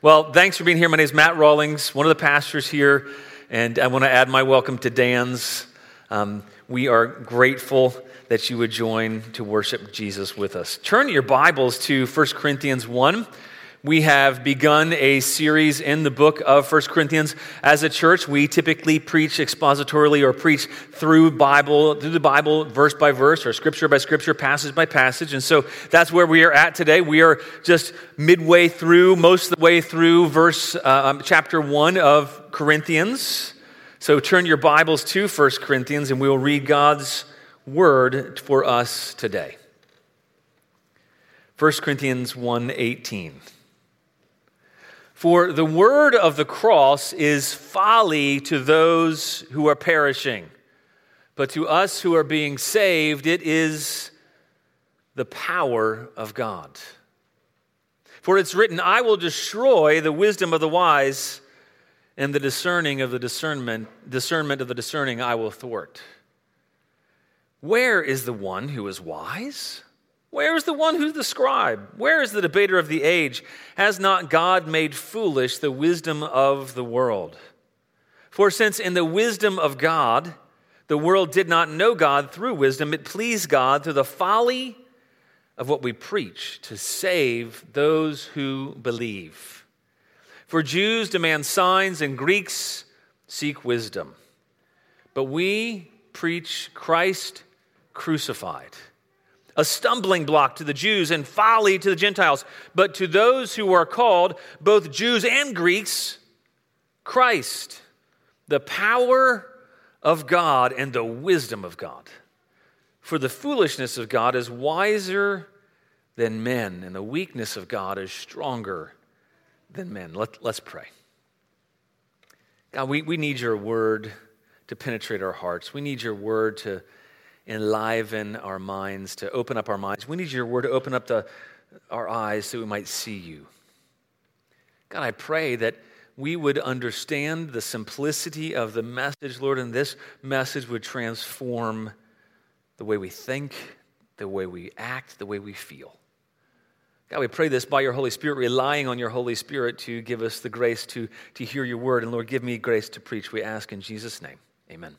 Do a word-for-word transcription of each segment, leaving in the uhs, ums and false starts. Well, thanks for being here. My name is Matt Rawlings, one of the pastors here, and I want to add my welcome to Dan's. Um, we are grateful that you would join to worship Jesus with us. Turn your Bibles to First Corinthians one. We have begun a series in the book of First Corinthians. As a church, we typically preach expositorily or preach through Bible, through the Bible, verse by verse, or scripture by scripture, passage by passage. And so that's where we are at today. We are just midway through, most of the way through verse uh, chapter one of Corinthians. So turn your Bibles to First Corinthians, and we will read God's word for us today. First Corinthians one eighteen. For the word of the cross is folly to those who are perishing, but to us who are being saved, it is the power of God. For it's written, I will destroy the wisdom of the wise, and the discerning of the discernment, discernment of the discerning I will thwart. Where is the one who is wise? Where is the one who's the scribe? Where is the debater of the age? Has not God made foolish the wisdom of the world? For since in the wisdom of God, the world did not know God through wisdom, it pleased God through the folly of what we preach to save those who believe. For Jews demand signs and Greeks seek wisdom. But we preach Christ crucified, a stumbling block to the Jews and folly to the Gentiles. But to those who are called, both Jews and Greeks, Christ, the power of God and the wisdom of God. For the foolishness of God is wiser than men, and the weakness of God is stronger than men. Let, let's pray. God, we, we need your word to penetrate our hearts. We need your word to enliven our minds, to open up our minds. We need your word to open up the, our eyes so we might see you. God, I pray that we would understand the simplicity of the message, Lord, and this message would transform the way we think, the way we act, the way we feel. God, we pray this by your Holy Spirit, relying on your Holy Spirit to give us the grace to, to hear your word. And Lord, give me grace to preach, we ask in Jesus' name. Amen.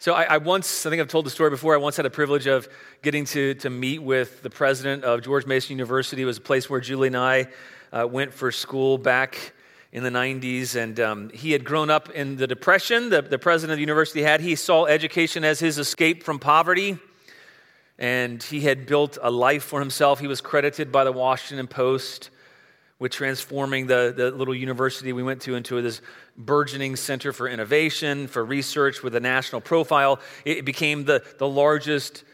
So I, I once, I think I've told the story before, I once had the privilege of getting to, to meet with the president of George Mason University. It was a place where Julie and I uh, went for school back in the nineties, and um, he had grown up in the Depression that the president of the university had. He saw education as his escape from poverty, and he had built a life for himself. He was credited by the Washington Post with transforming the, the little university we went to into this burgeoning center for innovation, for research with a national profile. It became the, the largest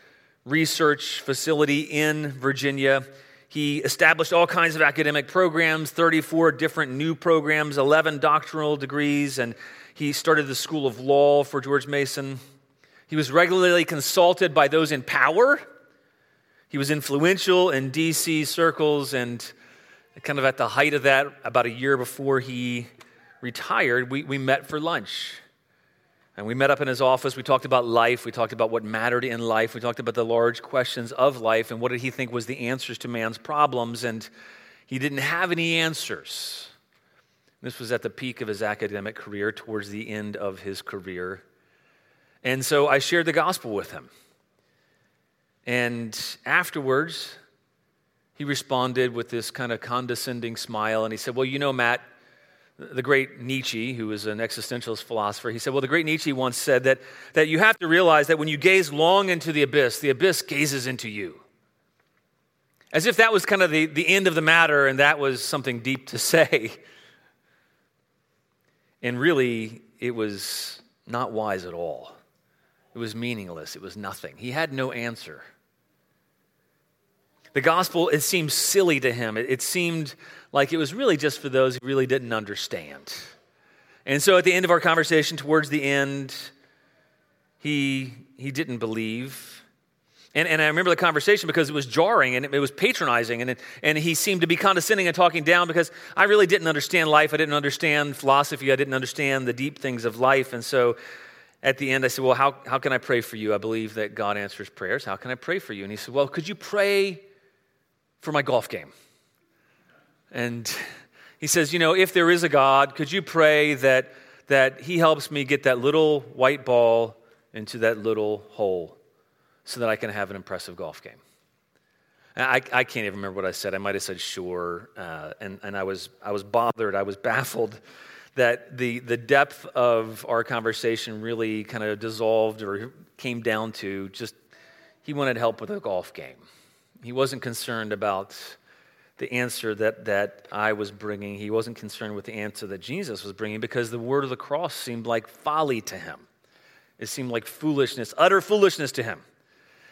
research facility in Virginia. He established all kinds of academic programs, thirty-four different new programs, eleven doctoral degrees, and he started the School of Law for George Mason. He was regularly consulted by those in power. He was influential in D C circles, and kind of at the height of that, about a year before he retired, we, we met for lunch. And we met up in his office. We talked about life. We talked about what mattered in life. We talked about the large questions of life and what did he think was the answers to man's problems. And he didn't have any answers. This was at the peak of his academic career, towards the end of his career. And so I shared the gospel with him. And afterwards, he responded with this kind of condescending smile, and he said, well, you know, Matt, the great Nietzsche, who was an existentialist philosopher, he said, well, the great Nietzsche once said that, that you have to realize that when you gaze long into the abyss, the abyss gazes into you. As if that was kind of the, the end of the matter, and that was something deep to say. And really, it was not wise at all. It was meaningless. It was nothing. He had no answer. The gospel, it seemed silly to him. It, it seemed like it was really just for those who really didn't understand. And so at the end of our conversation, towards the end, he he didn't believe. And, and I remember the conversation because it was jarring and it, it was patronizing. And, it, and he seemed to be condescending and talking down because I really didn't understand life. I didn't understand philosophy. I didn't understand the deep things of life. And so at the end, I said, well, how, how can I pray for you? I believe that God answers prayers. How can I pray for you? And he said, well, could you pray for my golf game? And he says, you know, if there is a God, could you pray that that he helps me get that little white ball into that little hole so that I can have an impressive golf game? I, I can't even remember what I said. I might have said sure, uh, and and I was I was bothered. I was baffled that the the depth of our conversation really kind of dissolved or came down to just he wanted help with a golf game. He wasn't concerned about the answer that that I was bringing. He wasn't concerned with the answer that Jesus was bringing because the word of the cross seemed like folly to him. It seemed like foolishness, utter foolishness to him.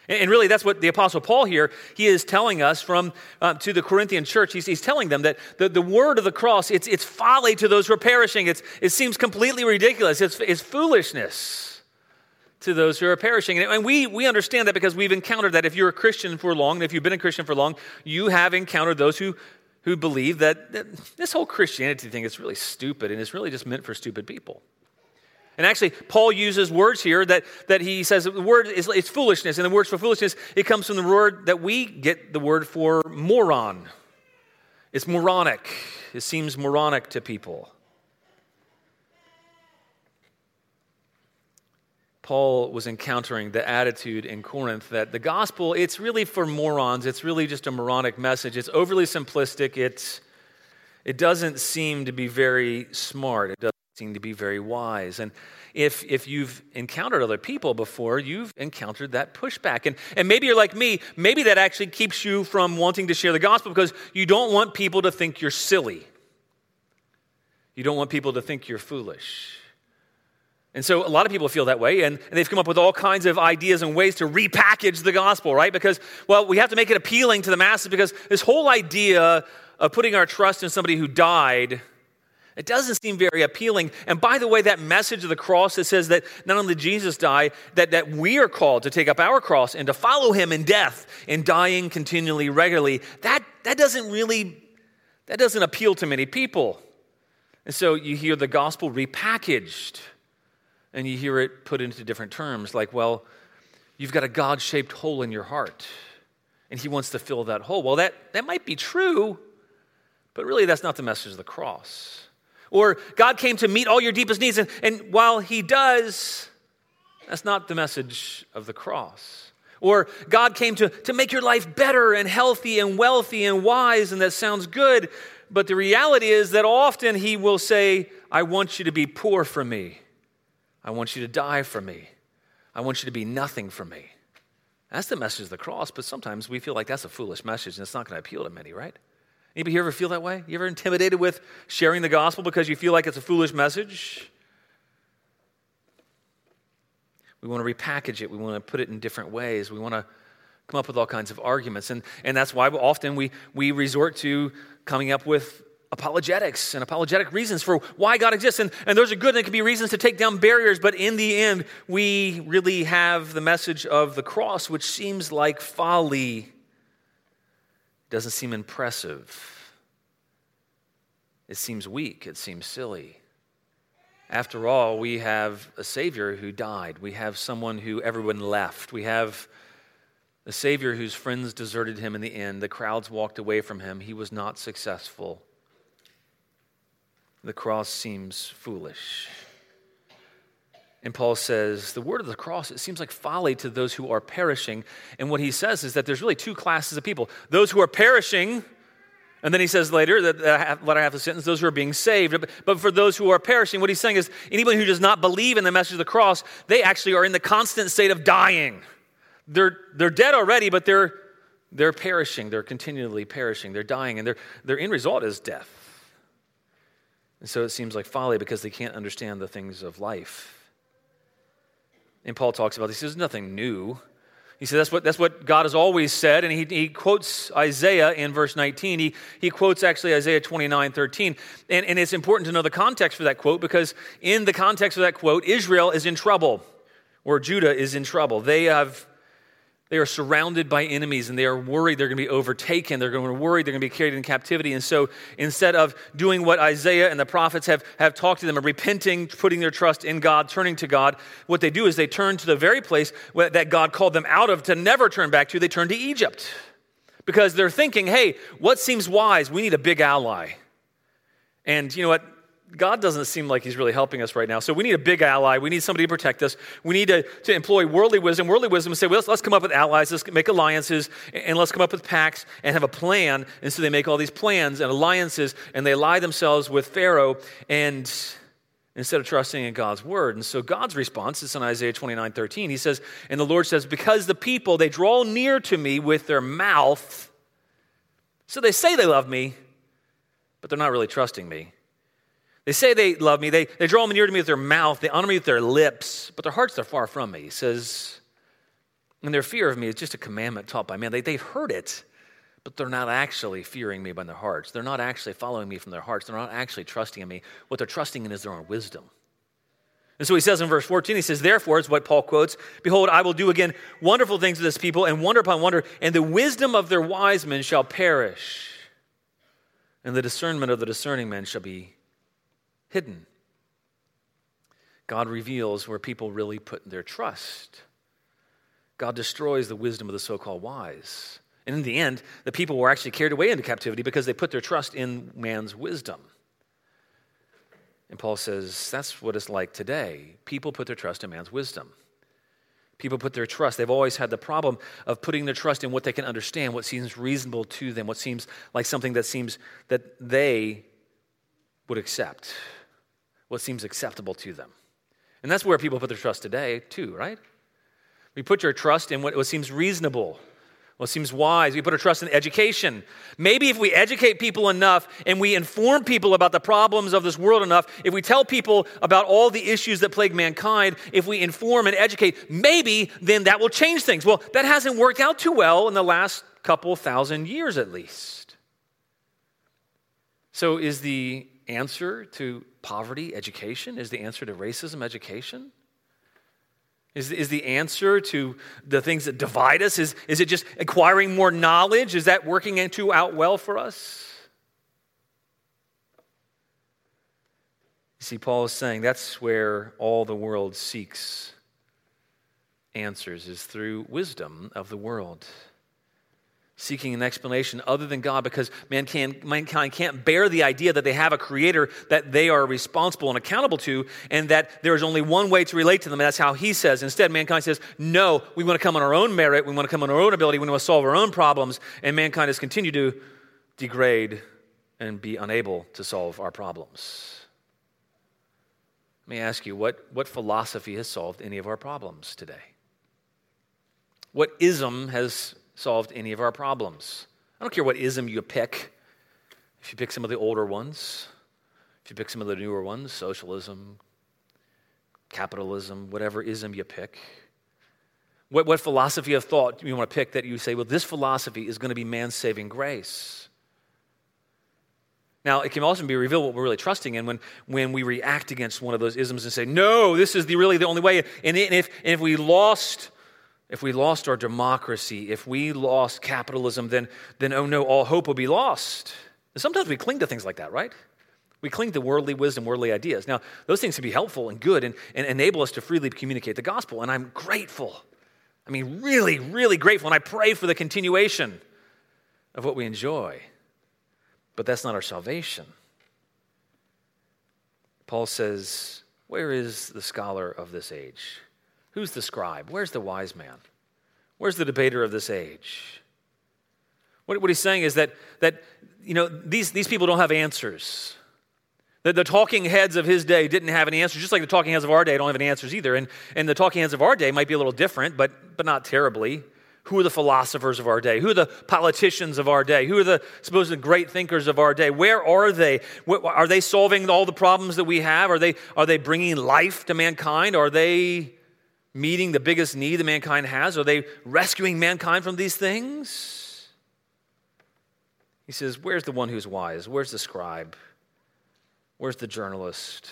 And really, that's what the Apostle Paul here, he is telling us from um, to the Corinthian church. He's, he's telling them that the, the word of the cross, it's it's folly to those who are perishing. It's, it seems completely ridiculous. It's, it's foolishness to those who are perishing. And we we understand that because we've encountered that. If you're a Christian for long, and if you've been a Christian for long, you have encountered those who, who believe that, that this whole Christianity thing is really stupid, and it's really just meant for stupid people. And actually, Paul uses words here that, that he says the word is it's foolishness, and the word for foolishness, it comes from the word that we get the word for moron. It's moronic. It seems moronic to people. Paul was encountering the attitude in Corinth that the gospel, it's really for morons. It's really just a moronic message. It's overly simplistic. It's, it doesn't seem to be very smart. It doesn't seem to be very wise. And if if you've encountered other people before, you've encountered that pushback. And and maybe you're like me, maybe that actually keeps you from wanting to share the gospel because you don't want people to think you're silly. You don't want people to think you're foolish. And so a lot of people feel that way, and, and they've come up with all kinds of ideas and ways to repackage the gospel, right? Because, well, we have to make it appealing to the masses because this whole idea of putting our trust in somebody who died, it doesn't seem very appealing. And by the way, that message of the cross that says that not only did Jesus die, that, that we are called to take up our cross and to follow him in death and dying continually, regularly, that, that doesn't really, that doesn't appeal to many people. And so you hear the gospel repackaged and you hear it put into different terms like, well, you've got a God-shaped hole in your heart and he wants to fill that hole. Well, that, that might be true, but really that's not the message of the cross. Or God came to meet all your deepest needs. And, and while he does, that's not the message of the cross. Or God came to, to make your life better and healthy and wealthy and wise. And that sounds good. But the reality is that often he will say, I want you to be poor for me. I want you to die for me. I want you to be nothing for me. That's the message of the cross. But sometimes we feel like that's a foolish message and it's not going to appeal to many, right? Anybody here ever feel that way? You ever intimidated with sharing the gospel because you feel like it's a foolish message? We want to repackage it. We want to put it in different ways. We want to come up with all kinds of arguments. And, and that's why often we, we resort to coming up with apologetics and apologetic reasons for why God exists. And, and those are good and it can be reasons to take down barriers. But in the end, we really have the message of the cross, which seems like folly. Doesn't seem impressive. It seems weak. It seems silly. After all, we have a Savior who died. We have someone who everyone left. We have a Savior whose friends deserted him in the end. The crowds walked away from him. He was not successful. The cross seems foolish. And Paul says, the word of the cross, it seems like folly to those who are perishing. And what he says is that there's really two classes of people. Those who are perishing, and then he says later, that the latter half of the sentence, those who are being saved. But for those who are perishing, what he's saying is anybody who does not believe in the message of the cross, they actually are in the constant state of dying. They're, they're dead already, but they're, they're perishing. They're continually perishing. They're dying, and their, their end result is death. And so it seems like folly because they can't understand the things of life. And Paul talks about this. He says, nothing new. He says, that's what, that's what God has always said. And he, he quotes Isaiah in verse nineteen. He, he quotes actually Isaiah twenty-nine thirteen. And, and it's important to know the context for that quote because in the context of that quote, Israel is in trouble, or Judah is in trouble. They have, they are surrounded by enemies and they are worried they're going to be overtaken. They're going to be worried they're going to be carried in captivity. And so instead of doing what Isaiah and the prophets have, have talked to them of repenting, putting their trust in God, turning to God, what they do is they turn to the very place that God called them out of to never turn back to. They turn to Egypt because they're thinking, hey, what seems wise? We need a big ally. And you know what? God doesn't seem like he's really helping us right now. So we need a big ally. We need somebody to protect us. We need to, to employ worldly wisdom. Worldly wisdom would say, well, let's, let's come up with allies. Let's make alliances, and let's come up with pacts and have a plan. And so they make all these plans and alliances, and they ally themselves with Pharaoh, and instead of trusting in God's word. And so God's response is in Isaiah twenty-nine thirteen. He says, and the Lord says, because the people, they draw near to me with their mouth. So they say they love me, but they're not really trusting me. They say they love me. They, they draw near to me with their mouth. They honor me with their lips, but their hearts are far from me. He says, and their fear of me is just a commandment taught by man. They, they've heard it, but they're not actually fearing me by their hearts. They're not actually following me from their hearts. They're not actually trusting in me. What they're trusting in is their own wisdom. And so he says in verse fourteen, he says, therefore, it's what Paul quotes, behold, I will do again wonderful things to this people, and wonder upon wonder, and the wisdom of their wise men shall perish, and the discernment of the discerning men shall be hidden. God reveals where people really put their trust. God destroys the wisdom of the so-called wise. And in the end, the people were actually carried away into captivity because they put their trust in man's wisdom. And Paul says, that's what it's like today. People put their trust in man's wisdom. People put their trust. They've always had the problem of putting their trust in what they can understand, what seems reasonable to them, what seems like something that seems that they would accept. What seems acceptable to them. And that's where people put their trust today too, right? We put your trust in what, what seems reasonable, what seems wise. We put our trust in education. Maybe if we educate people enough and we inform people about the problems of this world enough, if we tell people about all the issues that plague mankind, if we inform and educate, maybe then that will change things. Well, that hasn't worked out too well in the last couple thousand years at least. So is the answer to poverty education? Is the answer to racism education? Is, is the answer to the things that divide us? Is, is it just acquiring more knowledge? Is that working too out well for us? You see, Paul is saying that's where all the world seeks answers, is through wisdom of the world. Seeking an explanation other than God, because mankind, mankind can't bear the idea that they have a creator that they are responsible and accountable to, and that there is only one way to relate to them, and that's how he says. Instead, mankind says, no, we want to come on our own merit, we want to come on our own ability, we want to solve our own problems, and mankind has continued to degrade and be unable to solve our problems. Let me ask you, what, what philosophy has solved any of our problems today? What ism has solved any of our problems? I don't care what ism you pick. If you pick some of the older ones, if you pick some of the newer ones, socialism, capitalism, whatever ism you pick, what, what philosophy of thought do you want to pick that you say, well, this philosophy is going to be man's saving grace? Now, it can also be revealed what we're really trusting in when, when we react against one of those isms and say, no, this is the, really the only way. And if, and if we lost... If we lost our democracy, if we lost capitalism, then, then oh no, all hope will be lost. And sometimes we cling to things like that, right? We cling to worldly wisdom, worldly ideas. Now, those things can be helpful and good and, and enable us to freely communicate the gospel, and I'm grateful. I mean, really, really grateful, and I pray for the continuation of what we enjoy. But that's not our salvation. Paul says, where is the scholar of this age? Who's the scribe? Where's the wise man? Where's the debater of this age? What, what he's saying is that, that you know, these, these people don't have answers. The, the talking heads of his day didn't have any answers, just like the talking heads of our day don't have any answers either. And, and the talking heads of our day might be a little different, but, but not terribly. Who are the philosophers of our day? Who are the politicians of our day? Who are the supposed great thinkers of our day? Where are they? Are they solving all the problems that we have? Are they, are they bringing life to mankind? Are they meeting the biggest need that mankind has? Are they rescuing mankind from these things? He says, where's the one who's wise? Where's the scribe? Where's the journalist?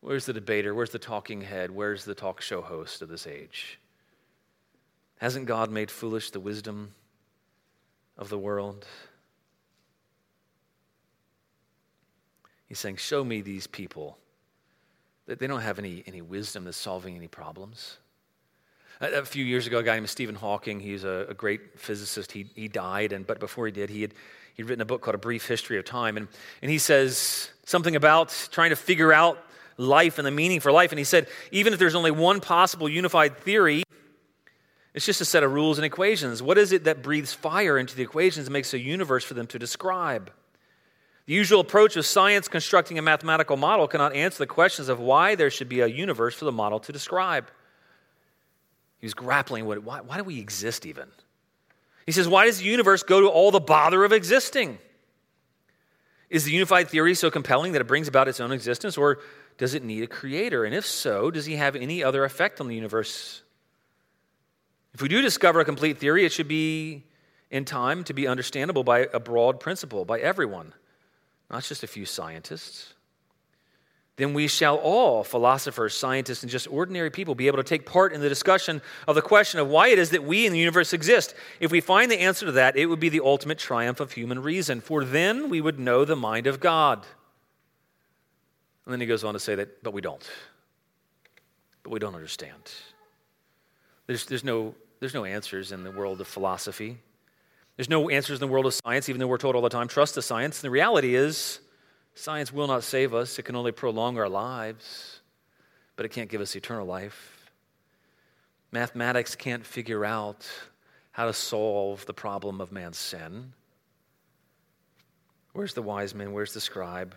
Where's the debater? Where's the talking head? Where's the talk show host of this age? Hasn't God made foolish the wisdom of the world? He's saying, show me these people. They don't have any, any wisdom that's solving any problems. A few years ago, a guy named Stephen Hawking, he's a, a great physicist, he he died, and but before he did, he had he'd written a book called A Brief History of Time, and, and he says something about trying to figure out life and the meaning for life, and he said, even if there's only one possible unified theory, it's just a set of rules and equations. What is it that breathes fire into the equations and makes a universe for them to describe? The usual approach of science constructing a mathematical model cannot answer the questions of why there should be a universe for the model to describe. He was grappling with, why, why do we exist even? He says, why does the universe go to all the bother of existing? Is the unified theory so compelling that it brings about its own existence, or does it need a creator? And if so, does he have any other effect on the universe? If we do discover a complete theory, it should be in time to be understandable by a broad principle, by everyone, not just a few scientists. Then we shall all, philosophers, scientists, and just ordinary people, be able to take part in the discussion of the question of why it is that we in the universe exist. If we find the answer to that, it would be the ultimate triumph of human reason, for then we would know the mind of God. And then he goes on to say that, but we don't. But we don't understand. There's, there's, no, there's no answers in the world of philosophy. There's no answers in the world of science, even though we're told all the time, trust the science. And the reality is, science will not save us. It can only prolong our lives, but it can't give us eternal life. Mathematics can't figure out how to solve the problem of man's sin. Where's the wise man? Where's the scribe?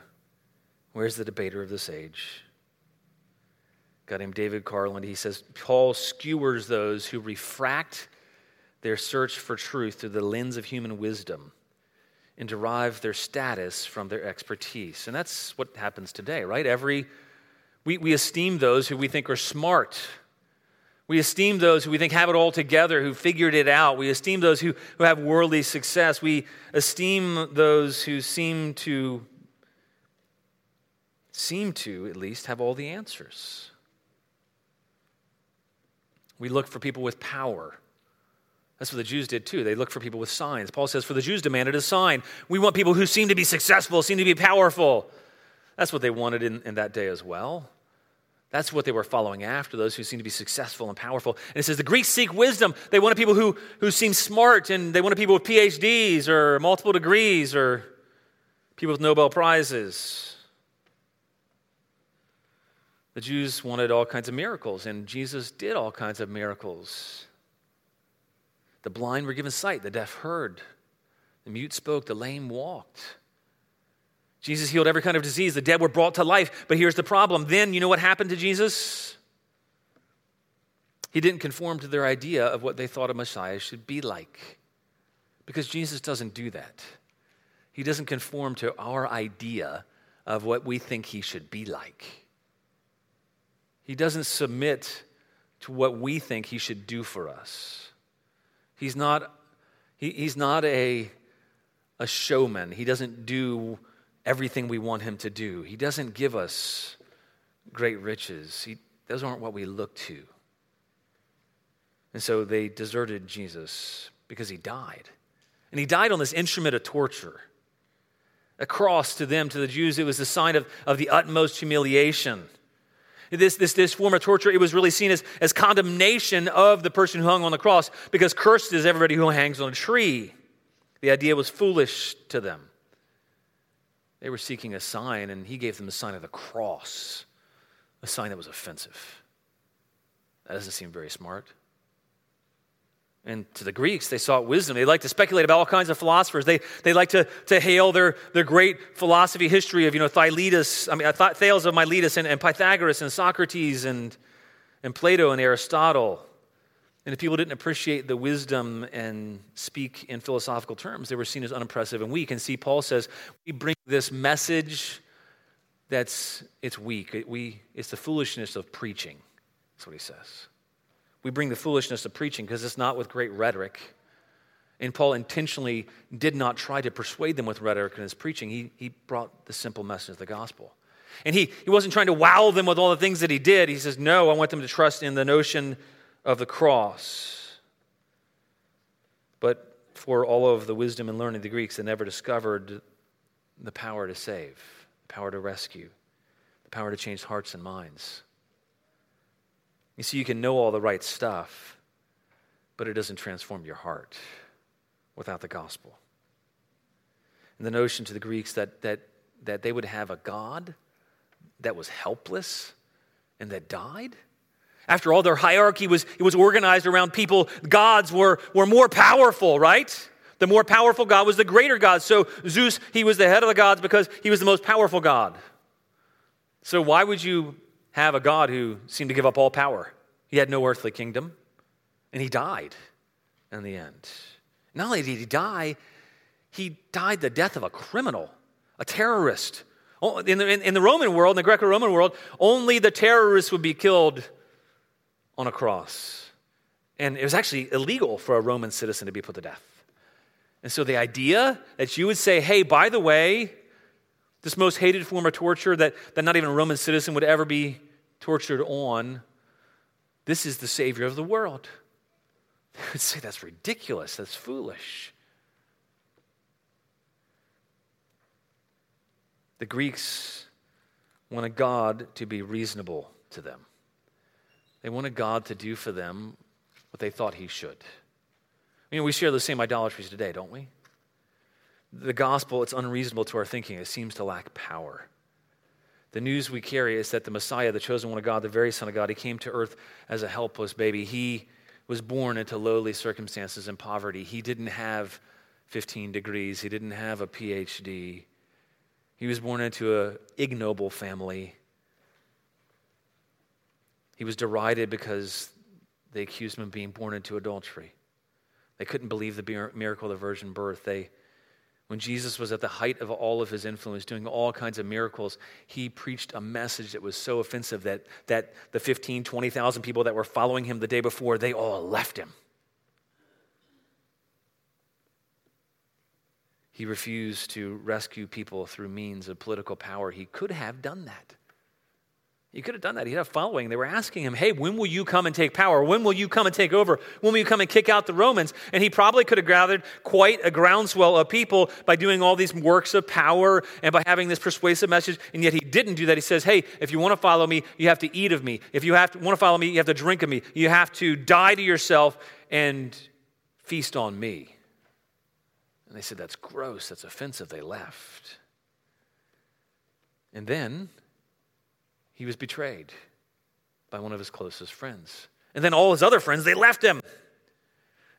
Where's the debater of this age? A guy named David Carlin, he says, Paul skewers those who refract their search for truth through the lens of human wisdom and derive their status from their expertise. And that's what happens today, right? Every we, we esteem those who we think are smart. We esteem those who we think have it all together, who figured it out. We esteem those who, who have worldly success. We esteem those who seem to, seem to at least, have all the answers. We look for people with power. That's what the Jews did too. They looked for people with signs. Paul says, for the Jews demanded a sign. We want people who seem to be successful, seem to be powerful. That's what they wanted in, in that day as well. That's what they were following after, those who seem to be successful and powerful. And it says the Greeks seek wisdom. They wanted people who, who seem smart, and they wanted people with P H Ds or multiple degrees or people with Nobel Prizes. The Jews wanted all kinds of miracles, and Jesus did all kinds of miracles. The blind were given sight, the deaf heard, the mute spoke, the lame walked. Jesus healed every kind of disease, the dead were brought to life, but here's the problem. Then, you know what happened to Jesus? He didn't conform to their idea of what they thought a Messiah should be like, because Jesus doesn't do that. He doesn't conform to our idea of what we think he should be like. He doesn't submit to what we think he should do for us. He's not, he, he's not a, a showman. He doesn't do everything we want him to do. He doesn't give us great riches. He, those aren't what we look to. And so they deserted Jesus because he died. And he died on this instrument of torture. A cross to them, to the Jews, it was the sign of, of the utmost humiliation. This, this, this form of torture, it was really seen as, as condemnation of the person who hung on the cross, because cursed is everybody who hangs on a tree. The idea was foolish to them. They were seeking a sign, and he gave them the sign of the cross, a sign that was offensive. That doesn't seem very smart. And to the Greeks, they sought wisdom. They liked to speculate about all kinds of philosophers. They they liked to, to hail their, their great philosophy history of, you know, Thales, I mean, Thales of Miletus and, and Pythagoras and Socrates and, and Plato and Aristotle. And if people didn't appreciate the wisdom and speak in philosophical terms, they were seen as unimpressive and weak. And see, Paul says, we bring this message that's it's weak. It, we, it's the foolishness of preaching. That's what he says. We bring the foolishness of preaching because it's not with great rhetoric. And Paul intentionally did not try to persuade them with rhetoric in his preaching. He, he brought the simple message of the gospel. And he, he wasn't trying to wow them with all the things that he did. He says, no, I want them to trust in the notion of the cross. But for all of the wisdom and learning of the Greeks, they never discovered the power to save, the power to rescue, the power to change hearts and minds. You see, you can know all the right stuff, but it doesn't transform your heart without the gospel. And the notion to the Greeks that that that they would have a God that was helpless and that died. After all, their hierarchy was it was organized around people. Gods were, were more powerful, right? The more powerful God was the greater God. So Zeus, he was the head of the gods because he was the most powerful God. So why would you have a God who seemed to give up all power? He had no earthly kingdom, and he died in the end. Not only did he die, he died the death of a criminal, a terrorist. In the, in the Roman world, in the Greco-Roman world, only the terrorists would be killed on a cross. And it was actually illegal for a Roman citizen to be put to death. And so the idea that you would say, hey, by the way, this most hated form of torture that, that not even a Roman citizen would ever be tortured on, this is the Savior of the world. They would say, that's ridiculous, that's foolish. The Greeks want a God to be reasonable to them. They want a God to do for them what they thought he should. You know, we share the same idolatries today, don't we? The gospel, it's unreasonable to our thinking. It seems to lack power. The news we carry is that the Messiah, the chosen one of God, the very Son of God, he came to earth as a helpless baby. He was born into lowly circumstances and poverty. He didn't have fifteen degrees. He didn't have a P H D. He was born into an ignoble family. He was derided because they accused him of being born into adultery. They couldn't believe the miracle of the virgin birth. They, when Jesus was at the height of all of his influence, doing all kinds of miracles, he preached a message that was so offensive that, that the fifteen, twenty thousand people that were following him the day before, they all left him. He refused to rescue people through means of political power. He could have done that. He could have done that. He had a following. They were asking him, hey, when will you come and take power? When will you come and take over? When will you come and kick out the Romans? And he probably could have gathered quite a groundswell of people by doing all these works of power and by having this persuasive message, and yet he didn't do that. He says, hey, if you want to follow me, you have to eat of me. If you have to, want to follow me, you have to drink of me. You have to die to yourself and feast on me. And they said, that's gross. That's offensive. They left. And then he was betrayed by one of his closest friends. And then all his other friends, they left him.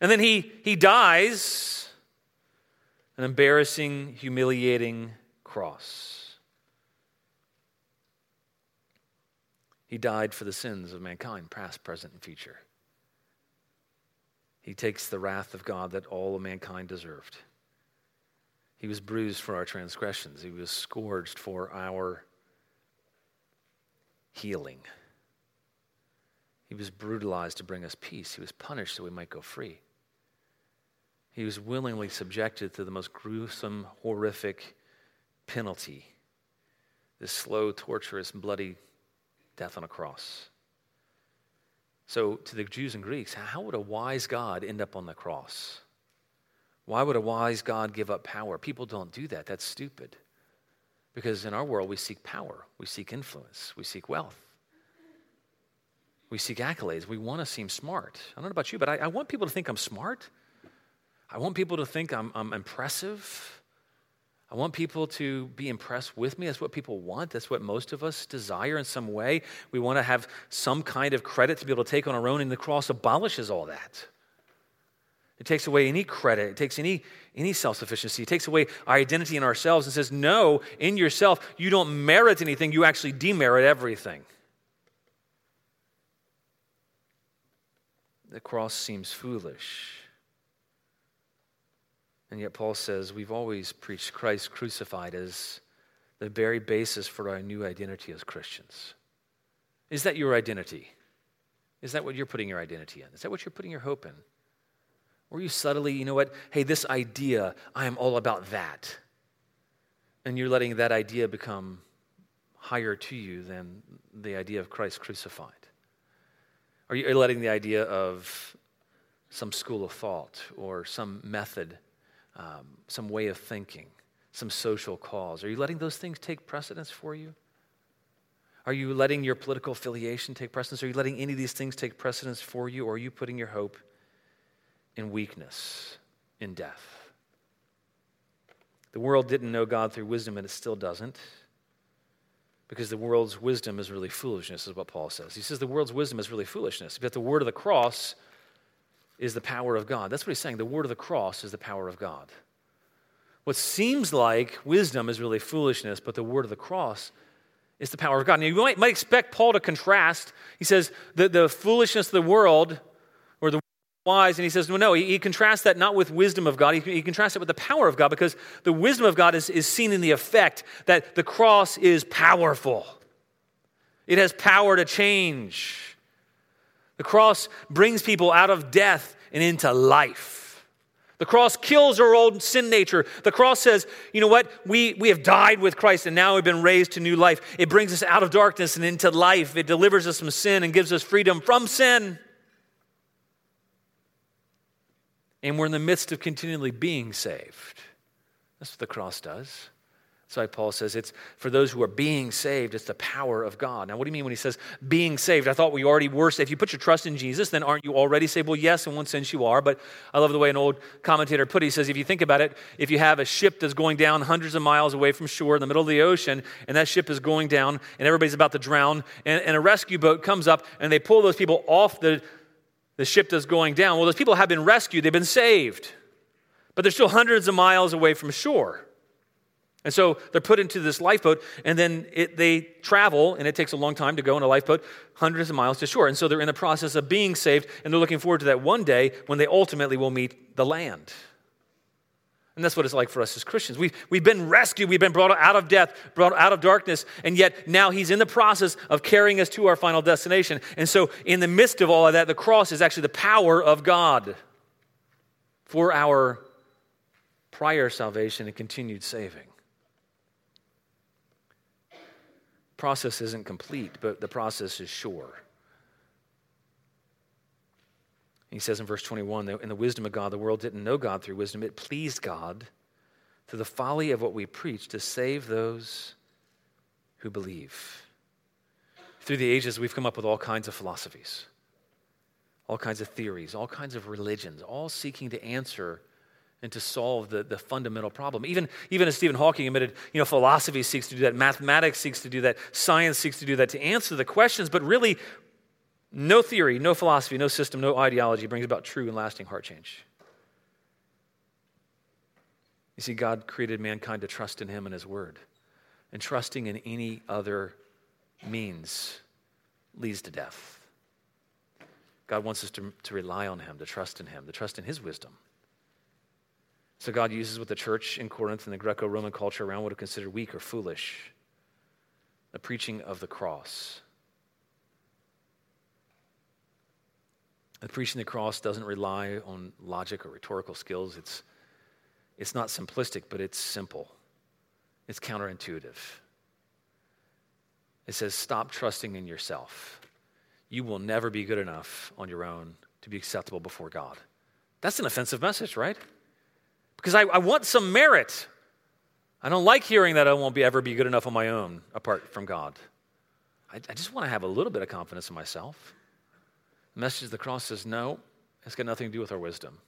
And then he, he dies an embarrassing, humiliating cross. He died for the sins of mankind, past, present, and future. He takes the wrath of God that all of mankind deserved. He was bruised for our transgressions. He was scourged for our healing. He was brutalized to bring us peace. He was punished so we might go free. He was willingly subjected to the most gruesome, horrific penalty, this slow, torturous, bloody death on a cross. So to the Jews and Greeks, how would a wise God end up on the cross? Why would a wise God give up power? People don't do that. That's stupid. Because in our world, we seek power, we seek influence, we seek wealth, we seek accolades. We want to seem smart. I don't know about you, but I, I want people to think I'm smart. I want people to think I'm, I'm impressive. I want people to be impressed with me. That's what people want. That's what most of us desire in some way. We want to have some kind of credit to be able to take on our own, and the cross abolishes all that. It takes away any credit. It takes any, any self-sufficiency. It takes away our identity in ourselves and says, no, in yourself, you don't merit anything. You actually demerit everything. The cross seems foolish. And yet Paul says, we've always preached Christ crucified as the very basis for our new identity as Christians. Is that your identity? Is that what you're putting your identity in? Is that what you're putting your hope in? Or you subtly, you know what, hey, this idea, I am all about that. And you're letting that idea become higher to you than the idea of Christ crucified. Or you're letting the idea of some school of thought or some method, um, some way of thinking, some social cause. Are you letting those things take precedence for you? Are you letting your political affiliation take precedence? Are you letting any of these things take precedence for you? Or are you putting your hope in weakness, in death? The world didn't know God through wisdom, and it still doesn't, because the world's wisdom is really foolishness, is what Paul says. He says the world's wisdom is really foolishness, but the word of the cross is the power of God. That's what he's saying. The word of the cross is the power of God. What seems like wisdom is really foolishness, but the word of the cross is the power of God. Now, you might, might expect Paul to contrast. He says the, the foolishness of the world, or the wise, and he says, well, no, he, he contrasts that not with wisdom of God. He, he contrasts it with the power of God, because the wisdom of God is, is seen in the effect that the cross is powerful. It has power to change. The cross brings people out of death and into life. The cross kills our old sin nature. The cross says, you know what? We, we have died with Christ, and now we've been raised to new life. It brings us out of darkness and into life. It delivers us from sin and gives us freedom from sin. And we're in the midst of continually being saved. That's what the cross does. That's why Paul says it's for those who are being saved, it's the power of God. Now, what do you mean when he says being saved? I thought we already were saved. If you put your trust in Jesus, then aren't you already saved? Well, yes, in one sense you are, but I love the way an old commentator put it. He says, if you think about it, if you have a ship that's going down hundreds of miles away from shore in the middle of the ocean, and that ship is going down, and everybody's about to drown, and, and a rescue boat comes up, and they pull those people off the, the ship that's going down. Well, those people have been rescued. They've been saved, but they're still hundreds of miles away from shore. And so they're put into this lifeboat, and then it, they travel, and it takes a long time to go in a lifeboat, hundreds of miles to shore. And so they're in the process of being saved, and they're looking forward to that one day when they ultimately will meet the land. And that's what it's like for us as Christians. We've, we've been rescued. We've been brought out of death, brought out of darkness, and yet now he's in the process of carrying us to our final destination. And so in the midst of all of that, the cross is actually the power of God for our prior salvation and continued saving. The process isn't complete, but the process is sure. He says in verse twenty-one, in the wisdom of God, the world didn't know God through wisdom. It pleased God through the folly of what we preach to save those who believe. Through the ages, we've come up with all kinds of philosophies, all kinds of theories, all kinds of religions, all seeking to answer and to solve the, the fundamental problem. Even, even as Stephen Hawking admitted, you know, philosophy seeks to do that, mathematics seeks to do that, science seeks to do that, to answer the questions, but really no theory, no philosophy, no system, no ideology brings about true and lasting heart change. You see, God created mankind to trust in him and his word, and trusting in any other means leads to death. God wants us to, to rely on him, to trust in him, to trust in his wisdom. So God uses what the church in Corinth and the Greco-Roman culture around would have considered weak or foolish, the preaching of the cross. The preaching of the cross doesn't rely on logic or rhetorical skills. It's, it's not simplistic, but it's simple. It's counterintuitive. It says, stop trusting in yourself. You will never be good enough on your own to be acceptable before God. That's an offensive message, right? Because I, I want some merit. I don't like hearing that I won't be, ever be good enough on my own apart from God. I, I just want to have a little bit of confidence in myself. The message of the cross says, no, it's got nothing to do with our wisdom.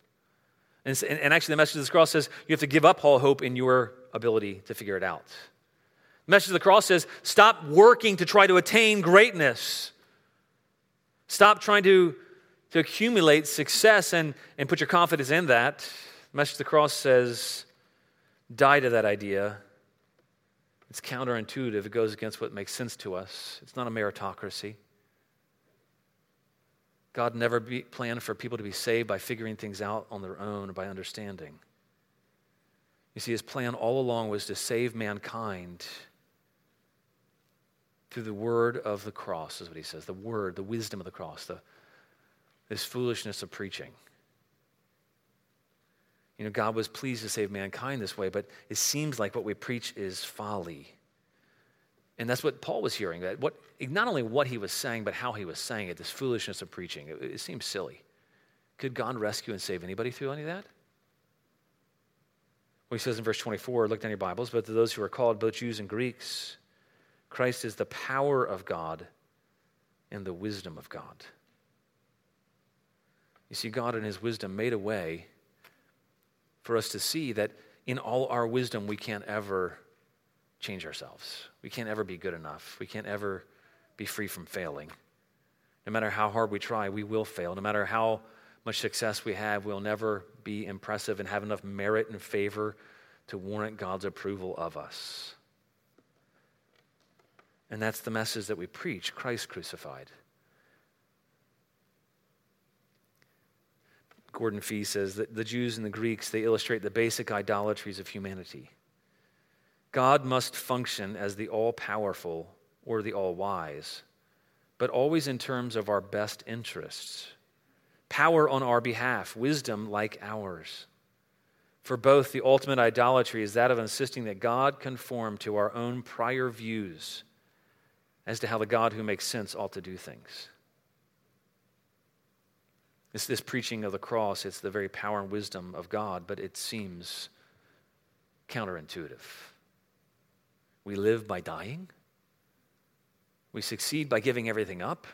And, and, and actually, the message of the cross says, you have to give up all hope in your ability to figure it out. The message of the cross says, stop working to try to attain greatness. Stop trying to, to accumulate success and, and put your confidence in that. The message of the cross says, die to that idea. It's counterintuitive. It goes against what makes sense to us. It's not a meritocracy. God never be, planned for people to be saved by figuring things out on their own or by understanding. You see, his plan all along was to save mankind through the word of the cross, is what he says. The word, the wisdom of the cross, the, this foolishness of preaching. You know, God was pleased to save mankind this way, but it seems like what we preach is folly. And that's what Paul was hearing, that what, not only what he was saying, but how he was saying it, this foolishness of preaching. It, it seems silly. Could God rescue and save anybody through any of that? Well, he says in verse twenty-four, look down your Bibles, but to those who are called, both Jews and Greeks, Christ is the power of God and the wisdom of God. You see, God in his wisdom made a way for us to see that in all our wisdom, we can't ever change ourselves. We can't ever be good enough. We can't ever be free from failing. No matter how hard we try, we will fail. No matter how much success we have, we'll never be impressive and have enough merit and favor to warrant God's approval of us. And that's the message that we preach, Christ crucified. Gordon Fee says that the Jews and the Greeks, they illustrate the basic idolatries of humanity. God must function as the all-powerful or the all-wise, but always in terms of our best interests. Power on our behalf, wisdom like ours. For both, the ultimate idolatry is that of insisting that God conform to our own prior views as to how the God who makes sense ought to do things. It's this preaching of the cross, it's the very power and wisdom of God, but it seems counterintuitive. We live by dying. We succeed by giving everything up.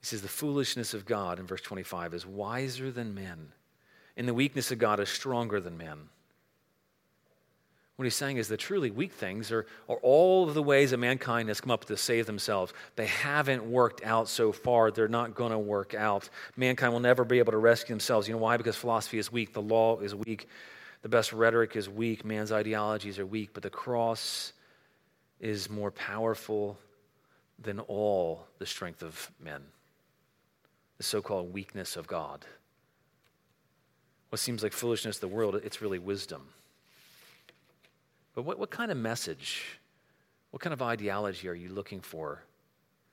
He says the foolishness of God, in verse twenty-five, is wiser than men, and the weakness of God is stronger than men. What he's saying is the truly weak things are, are all of the ways that mankind has come up to save themselves. They haven't worked out so far. They're not going to work out. Mankind will never be able to rescue themselves. You know why? Because philosophy is weak. The law is weak. The best rhetoric is weak. Man's ideologies are weak. But the cross is more powerful than all the strength of men. The so-called weakness of God. What seems like foolishness to the world, it's really wisdom. But what, what kind of message, what kind of ideology are you looking for?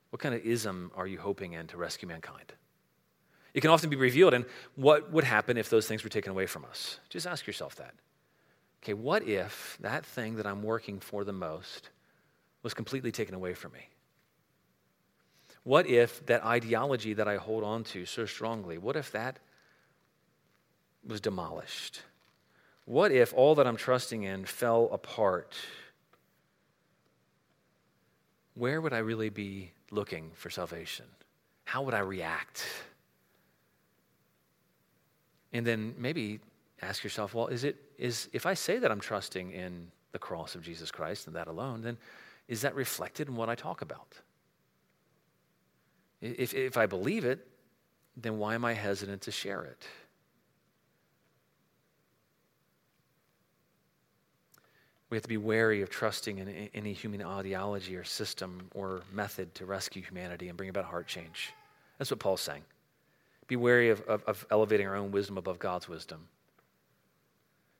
What kind of ism are you hoping in to rescue mankind? It can often be revealed in what would happen if those things were taken away from us. Just ask yourself that. Okay, what if that thing that I'm working for the most was completely taken away from me? What if that ideology that I hold on to so strongly, what if that was demolished? What if all that I'm trusting in fell apart? Where would I really be looking for salvation? How would I react? And then maybe ask yourself, well, is it is if I say that I'm trusting in the cross of Jesus Christ and that alone, then is that reflected in what I talk about? If if I believe it, then why am I hesitant to share it? We have to be wary of trusting in any human ideology or system or method to rescue humanity and bring about heart change. That's what Paul's saying. Be wary of, of, of elevating our own wisdom above God's wisdom.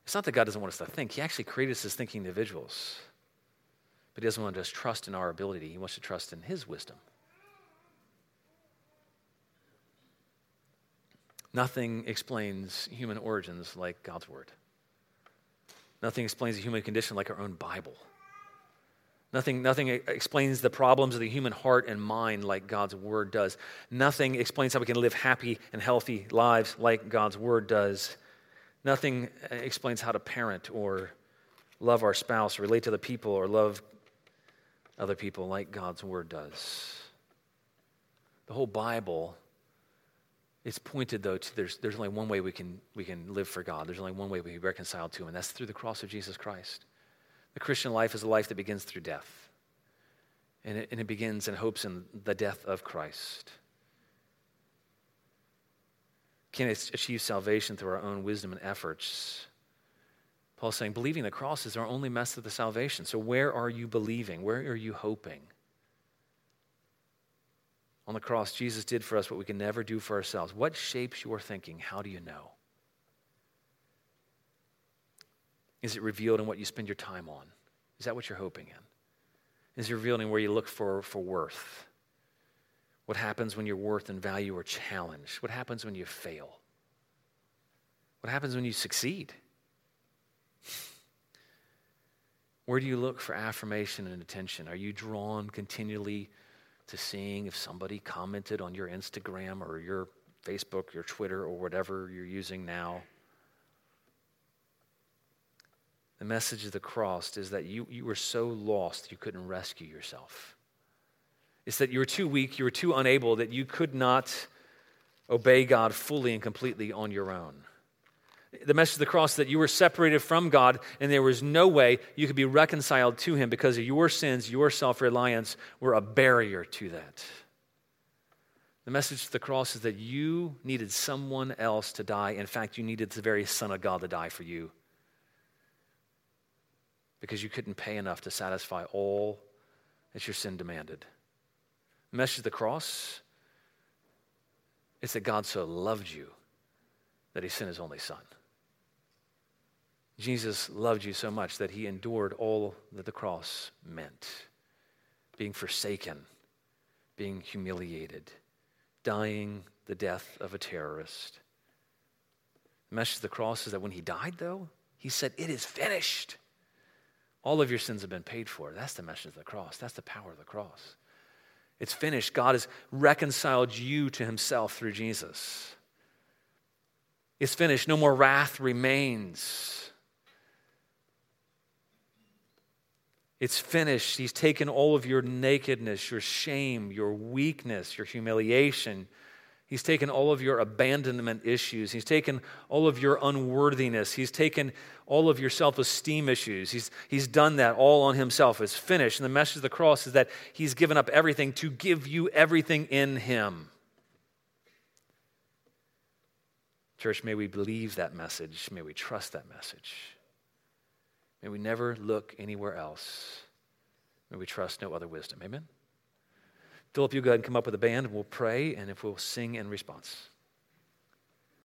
It's not that God doesn't want us to think. He actually created us as thinking individuals. But he doesn't want us to trust in our ability. He wants to trust in his wisdom. Nothing explains human origins like God's word. Nothing explains the human condition like our own Bible. Nothing, nothing explains the problems of the human heart and mind like God's Word does. Nothing explains how we can live happy and healthy lives like God's Word does. Nothing explains how to parent or love our spouse, relate to the people, or love other people like God's Word does. The whole Bible, it's pointed, though, to there's there's only one way we can we can live for God. There's only one way we reconcile to him, and that's through the cross of Jesus Christ. The Christian life is a life that begins through death, and it, and it begins and hopes in the death of Christ. Can't achieve salvation through our own wisdom and efforts. Paul's saying believing the cross is our only method of the salvation. So where are you believing? Where are you hoping? On the cross, Jesus did for us what we can never do for ourselves. What shapes your thinking? How do you know? Is it revealed in what you spend your time on? Is that what you're hoping in? Is it revealed in where you look for, for worth? What happens when your worth and value are challenged? What happens when you fail? What happens when you succeed? Where do you look for affirmation and attention? Are you drawn continually to seeing if somebody commented on your Instagram or your Facebook, your Twitter, or whatever you're using now? The message of the cross is that you, you were so lost you couldn't rescue yourself. It's that you were too weak, you were too unable, that you could not obey God fully and completely on your own. The message of the cross is that you were separated from God and there was no way you could be reconciled to him because of your sins, your self-reliance were a barrier to that. The message of the cross is that you needed someone else to die. In fact, you needed the very Son of God to die for you because you couldn't pay enough to satisfy all that your sin demanded. The message of the cross is that God so loved you that he sent his only Son. Jesus loved you so much that he endured all that the cross meant, being forsaken, being humiliated, dying the death of a terrorist. The message of the cross is that when he died, though, he said, "It is finished." All of your sins have been paid for. That's the message of the cross. That's the power of the cross. It's finished. God has reconciled you to himself through Jesus. It's finished. No more wrath remains. It's finished. He's taken all of your nakedness, your shame, your weakness, your humiliation. He's taken all of your abandonment issues. He's taken all of your unworthiness. He's taken all of your self-esteem issues. He's, he's done that all on himself. It's finished. And the message of the cross is that he's given up everything to give you everything in him. Church, may we believe that message. May we trust that message. May we never look anywhere else. May we trust no other wisdom. Amen? Philip, you go ahead and come up with a band, and we'll pray, and if we'll sing in response.